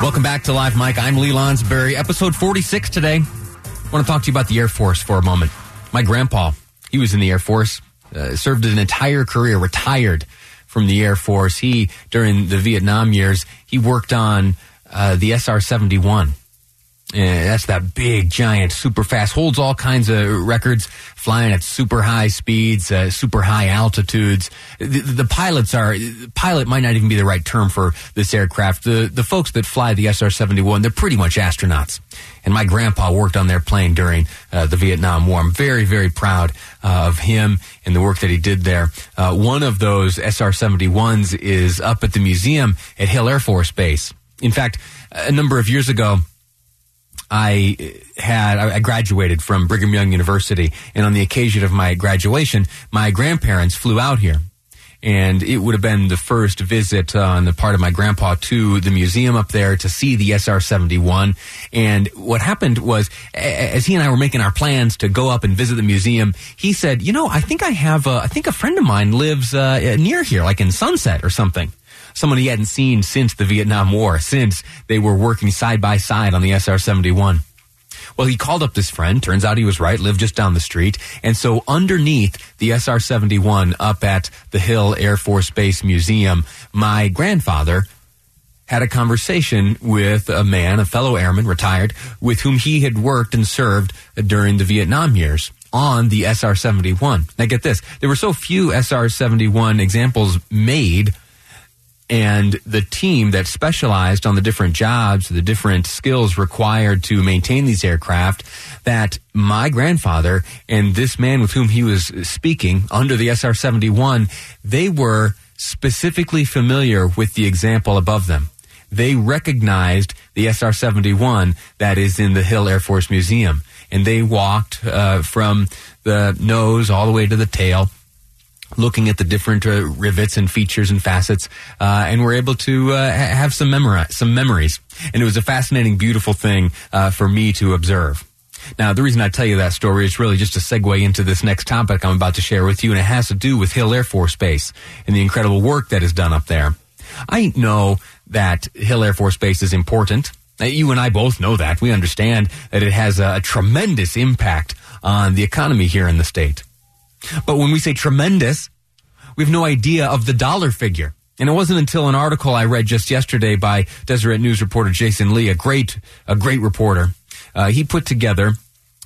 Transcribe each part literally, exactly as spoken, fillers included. Welcome back to Live Mike. I'm Lee Lonsbury. Episode forty-six today. I want to talk to you about the Air Force for a moment. My grandpa, he was in the Air Force, uh, served an entire career, retired from the Air Force. He, during the Vietnam years, he worked on uh, the S R seventy-one. Yeah, that's that big, giant, super fast, holds all kinds of records, flying at super high speeds, uh, super high altitudes. The, the pilots are, pilot might not even be the right term for this aircraft. The, the folks that fly the S R seventy-one, they're pretty much astronauts. And my grandpa worked on their plane during uh, the Vietnam War. I'm very, very proud uh, of him and the work that he did there. Uh, one of those S R seventy-ones is up at the museum at Hill Air Force Base. In fact, a number of years ago, I had, I graduated from Brigham Young University, and on the occasion of my graduation, my grandparents flew out here. And it would have been the first visit on the part of my grandpa to the museum up there to see the S R seventy-one. And what happened was, as he and I were making our plans to go up and visit the museum, he said, you know, I think I have a, I think a friend of mine lives uh, near here, like in Sunset or something. Someone he hadn't seen since the Vietnam War, since they were working side by side on the S R seventy-one. Well, he called up this friend. Turns out he was right, lived just down the street. And so underneath the S R seventy-one up at the Hill Air Force Base Museum, my grandfather had a conversation with a man, a fellow airman, retired, with whom he had worked and served during the Vietnam years on the S R seventy-one. Now get this, there were so few S R seventy-one examples made. And the team that specialized on the different jobs, the different skills required to maintain these aircraft, that my grandfather and this man with whom he was speaking under the S R seventy-one, they were specifically familiar with the example above them. They recognized the S R seventy-one that is in the Hill Air Force Museum. And they walked uh, from the nose all the way to the tail, looking at the different uh, rivets and features and facets, uh, and we're able to uh, have some memori- some memories. And it was a fascinating, beautiful thing uh, for me to observe. Now, the reason I tell you that story is really just to segue into this next topic I'm about to share with you, and it has to do with Hill Air Force Base and the incredible work that is done up there. I know that Hill Air Force Base is important. You and I both know that. We understand that it has a tremendous impact on the economy here in the state. But when we say tremendous, we have no idea of the dollar figure. And it wasn't until an article I read just yesterday by Deseret News reporter Jason Lee, a great, a great reporter. Uh, he put together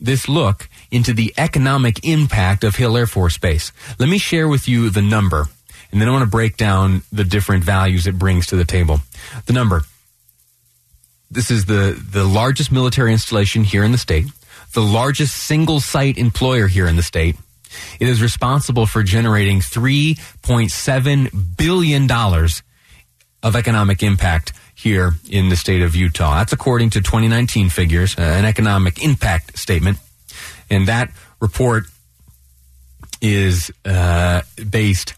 this look into the economic impact of Hill Air Force Base. Let me share with you the number, and then I want to break down the different values it brings to the table. The number. This is the, the largest military installation here in the state, the largest single site employer here in the state. It is responsible for generating three point seven billion dollars of economic impact here in the state of Utah. That's according to twenty nineteen figures, uh, an economic impact statement. And that report is uh, based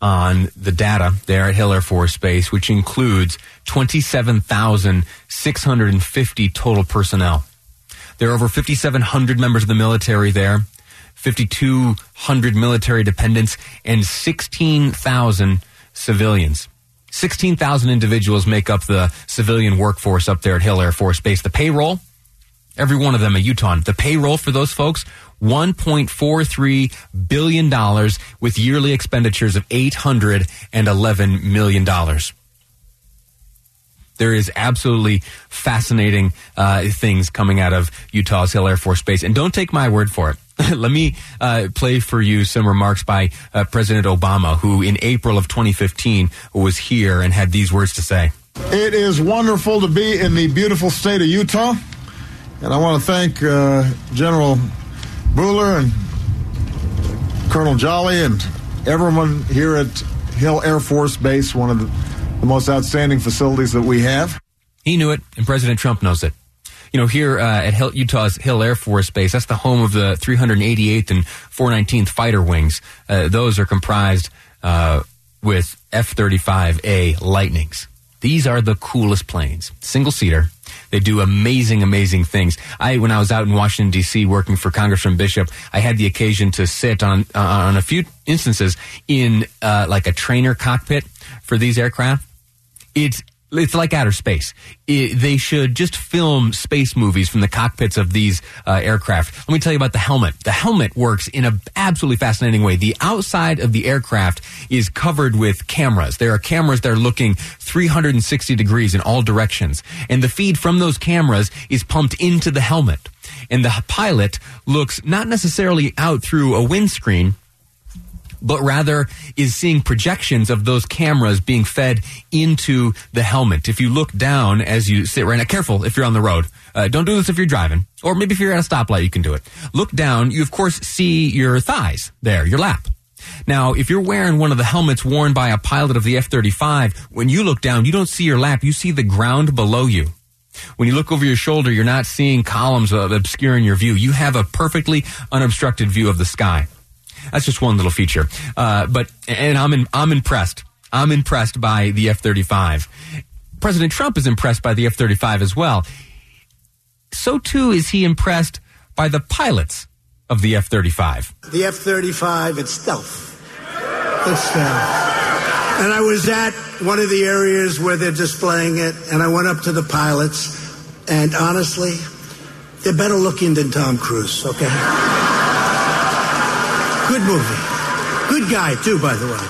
on the data there at Hill Air Force Base, which includes twenty-seven thousand six hundred fifty total personnel. There are over five thousand seven hundred members of the military there, five thousand two hundred military dependents, and sixteen thousand civilians. sixteen thousand individuals make up the civilian workforce up there at Hill Air Force Base. The payroll, every one of them a Utahn. The payroll for those folks, one point four three billion dollars with yearly expenditures of eight hundred eleven million dollars. There is absolutely fascinating uh, things coming out of Utah's Hill Air Force Base. And don't take my word for it. Let me uh, play for you some remarks by uh, President Obama, who in April of twenty fifteen was here and had these words to say. It is wonderful to be in the beautiful state of Utah. And I want to thank uh, General Buehler and Colonel Jolly and everyone here at Hill Air Force Base, one of the, the most outstanding facilities that we have. He knew it, and President Trump knows it. You know, here uh, at Hill, Utah's Hill Air Force Base, that's the home of the three hundred eighty-eighth and four nineteenth fighter wings. Uh, those are comprised uh, with F thirty-five A Lightnings. These are the coolest planes, single-seater. They do amazing, amazing things. I, when I was out in Washington, D C working for Congressman Bishop, I had the occasion to sit on uh, on a few instances in uh, like a trainer cockpit for these aircraft. It's It's like outer space. It, they should just film space movies from the cockpits of these uh, aircraft. Let me tell you about the helmet. The helmet works in an absolutely fascinating way. The outside of the aircraft is covered with cameras. There are cameras that are looking three hundred sixty degrees in all directions. And the feed from those cameras is pumped into the helmet. And the pilot looks not necessarily out through a windscreen, but rather is seeing projections of those cameras being fed into the helmet. If you look down as you sit right now, careful if you're on the road. Uh, don't do this if you're driving. Or maybe if you're at a stoplight, you can do it. Look down. You, of course, see your thighs there, your lap. Now, if you're wearing one of the helmets worn by a pilot of the F thirty-five, when you look down, you don't see your lap. You see the ground below you. When you look over your shoulder, you're not seeing columns obscuring your view. You have a perfectly unobstructed view of the sky. That's just one little feature. Uh, but, and I'm, in, I'm impressed. I'm impressed by the F thirty-five. President Trump is impressed by the F thirty-five as well. So too is he impressed by the pilots of the F thirty-five. The F thirty-five, it's stealth. It's stealth. And I was at one of the areas where they're displaying it, and I went up to the pilots, and honestly, they're better looking than Tom Cruise, okay? Good movie. Good guy, too, by the way.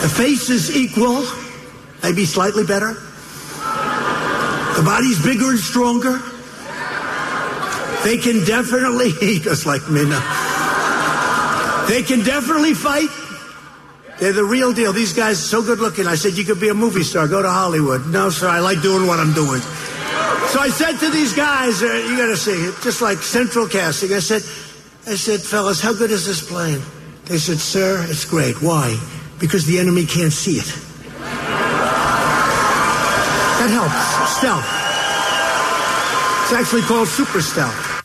The face is equal, maybe slightly better. The body's bigger and stronger. They can definitely, just like me now, they can definitely fight. They're the real deal. These guys are so good looking. I said, you could be a movie star. Go to Hollywood. No, sir, I like doing what I'm doing. So I said to these guys, uh, you got to see, just like central casting, I said, I said, fellas, how good is this plane? They said, sir, it's great. Why? Because the enemy can't see it. That helps. Stealth. It's actually called super stealth.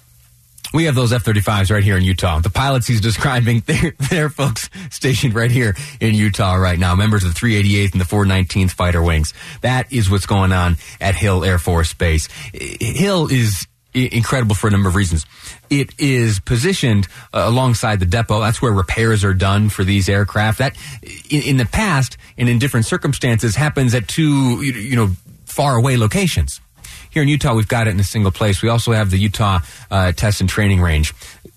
We have those F thirty-fives right here in Utah. The pilots he's describing, they're, they're folks stationed right here in Utah right now, members of the three eighty-eighth and the four nineteenth Fighter Wings. That is what's going on at Hill Air Force Base. Hill is incredible for a number of reasons. It is positioned uh, alongside the depot. That's where repairs are done for these aircraft. That, in, in the past and in different circumstances, happens at two, you know, faraway locations. Here in Utah, we've got it in a single place. We also have the Utah uh, Test and Training Range.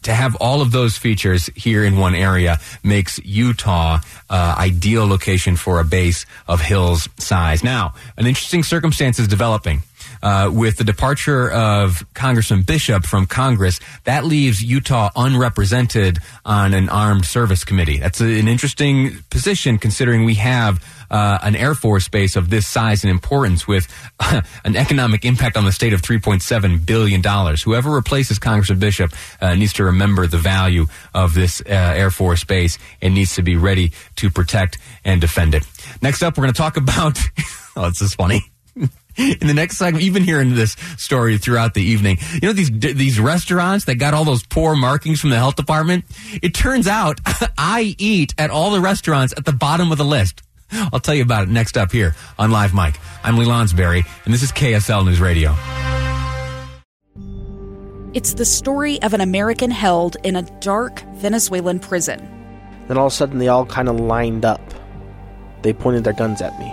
To have all of those features here in one area makes Utah uh, ideal location for a base of Hill's size. Now, an interesting circumstance is developing. Uh, with the departure of Congressman Bishop from Congress, that leaves Utah unrepresented on an Armed Service Committee. That's an interesting position considering we have uh, an Air Force base of this size and importance with uh, an economic impact on the state of three point seven billion dollars. Whoever replaces Congressman Bishop uh, needs to remember the value of this uh, Air Force base and needs to be ready to protect and defend it. Next up, we're going to talk about... oh, this is funny. In the next segment, you've been hearing this story throughout the evening. You know, these these restaurants that got all those poor markings from the health department? It turns out I eat at all the restaurants at the bottom of the list. I'll tell you about it next up here on Live Mike. I'm Lee Lonsbury, and this is K S L News Radio. It's the story of an American held in a dark Venezuelan prison. Then all of a sudden, they all kind of lined up. They pointed their guns at me.